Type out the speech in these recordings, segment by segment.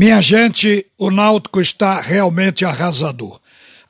Minha gente, o Náutico está realmente arrasador.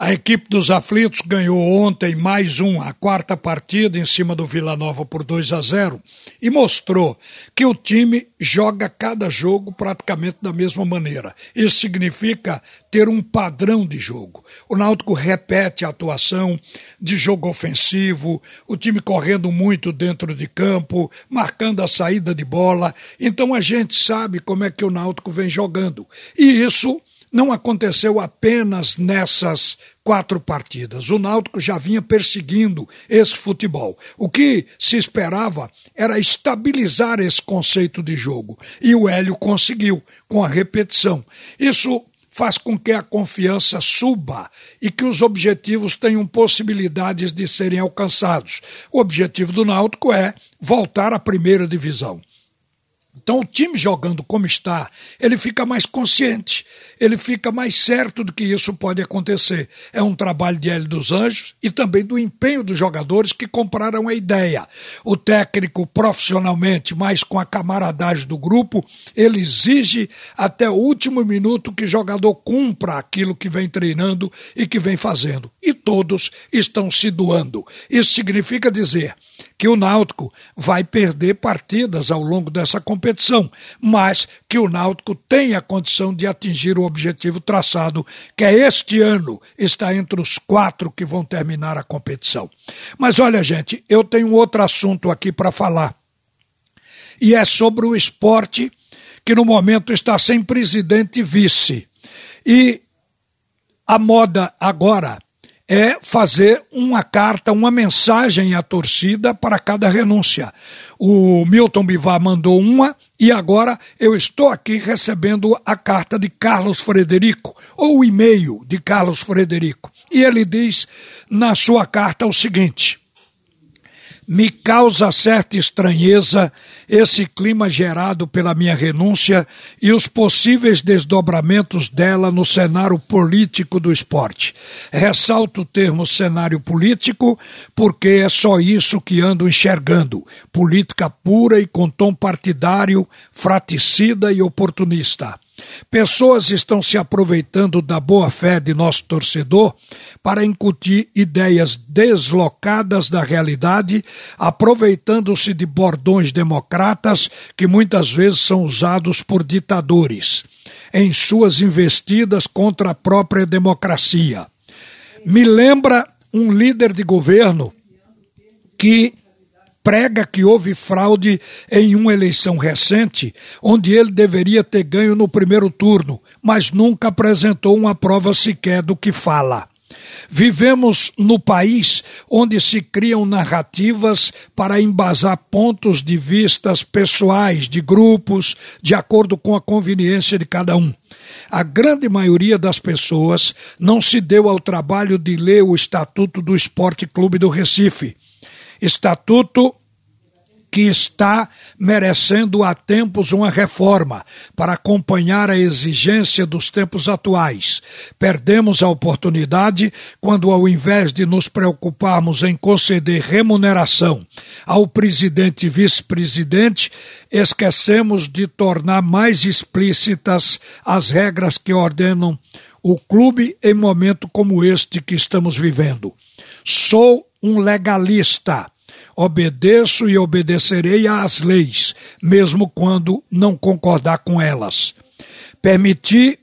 A equipe dos Aflitos ganhou ontem mais uma, a quarta partida em cima do Vila Nova por 2-0 e mostrou que o time joga cada jogo praticamente da mesma maneira. Isso significa ter um padrão de jogo. O Náutico repete a atuação de jogo ofensivo, o time correndo muito dentro de campo, marcando a saída de bola. Então a gente sabe como é que o Náutico vem jogando. E isso não aconteceu apenas nessas quatro partidas. O Náutico já vinha perseguindo esse futebol. O que se esperava era estabilizar esse conceito de jogo. E o Hélio conseguiu, com a repetição. Isso faz com que a confiança suba e que os objetivos tenham possibilidades de serem alcançados. O objetivo do Náutico é voltar à primeira divisão. Então o time jogando como está, ele fica mais consciente, ele fica mais certo de que isso pode acontecer. É um trabalho de Hélio dos Anjos e também do empenho dos jogadores que compraram a ideia. O técnico profissionalmente, mas com a camaradagem do grupo, ele exige até o último minuto que o jogador cumpra aquilo que vem treinando e que vem fazendo. E todos estão se doando. Isso significa dizer que o Náutico vai perder partidas ao longo dessa competição, mas que o Náutico tem a condição de atingir o objetivo traçado, que é este ano está entre os 4 que vão terminar a competição. Mas olha, gente, eu tenho outro assunto aqui para falar, e é sobre o esporte, que no momento está sem presidente e vice, e a moda agora é fazer uma carta, uma mensagem à torcida para cada renúncia. O Milton Bivar mandou uma e agora eu estou aqui recebendo a carta de Carlos Frederico, ou o e-mail de Carlos Frederico. E ele diz na sua carta o seguinte: me causa certa estranheza esse clima gerado pela minha renúncia e os possíveis desdobramentos dela no cenário político do esporte. Ressalto o termo cenário político porque é só isso que ando enxergando. Política pura e com tom partidário, fraticida e oportunista. Pessoas estão se aproveitando da boa-fé de nosso torcedor para incutir ideias deslocadas da realidade, aproveitando-se de bordões democratas que muitas vezes são usados por ditadores em suas investidas contra a própria democracia. Me lembra um líder de governo que prega que houve fraude em uma eleição recente, onde ele deveria ter ganho no primeiro turno, mas nunca apresentou uma prova sequer do que fala. Vivemos no país onde se criam narrativas para embasar pontos de vistas pessoais de grupos, de acordo com a conveniência de cada um. A grande maioria das pessoas não se deu ao trabalho de ler o Estatuto do Sport Club do Recife. Estatuto que está merecendo há tempos uma reforma para acompanhar a exigência dos tempos atuais. Perdemos a oportunidade quando, ao invés de nos preocuparmos em conceder remuneração ao presidente e vice-presidente, esquecemos de tornar mais explícitas as regras que ordenam o clube em momento como este que estamos vivendo. Sou um legalista. Obedeço e obedecerei às leis, mesmo quando não concordar com elas. Permitir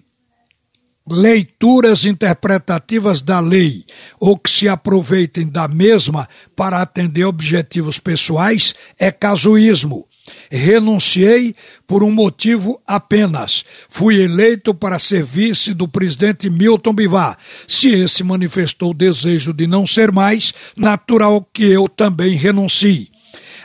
leituras interpretativas da lei ou que se aproveitem da mesma para atender objetivos pessoais é casuísmo. Renunciei por um motivo apenas. Fui eleito para ser vice do presidente Milton Bivar. Se esse manifestou o desejo de não ser mais, natural que eu também renuncie.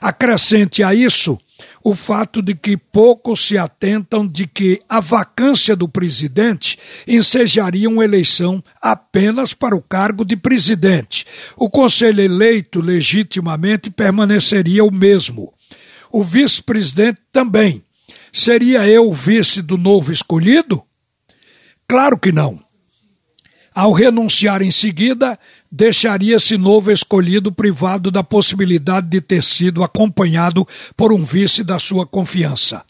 Acrescente a isso o fato de que poucos se atentam de que a vacância do presidente ensejaria uma eleição apenas para o cargo de presidente. O conselho eleito legitimamente permaneceria o mesmo. O vice-presidente também. Seria eu o vice do novo escolhido? Claro que não. Ao renunciar em seguida, deixaria esse novo escolhido privado da possibilidade de ter sido acompanhado por um vice da sua confiança.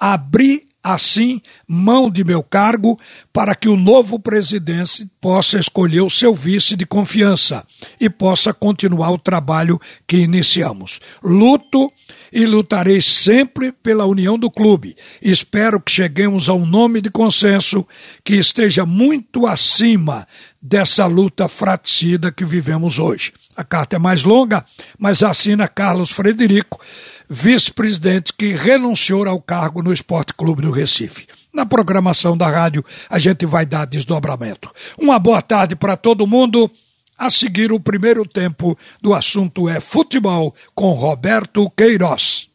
Abri assim, mão de meu cargo, para que o novo presidente possa escolher o seu vice de confiança e possa continuar o trabalho que iniciamos. Luto e lutarei sempre pela união do clube. Espero que cheguemos a um nome de consenso que esteja muito acima dessa luta fratricida que vivemos hoje. A carta é mais longa, mas assina Carlos Frederico, vice-presidente que renunciou ao cargo no Sport Club do Recife. Na programação da rádio, a gente vai dar desdobramento. Uma boa tarde para todo mundo. A seguir, o primeiro tempo do Assunto é Futebol, com Roberto Queiroz.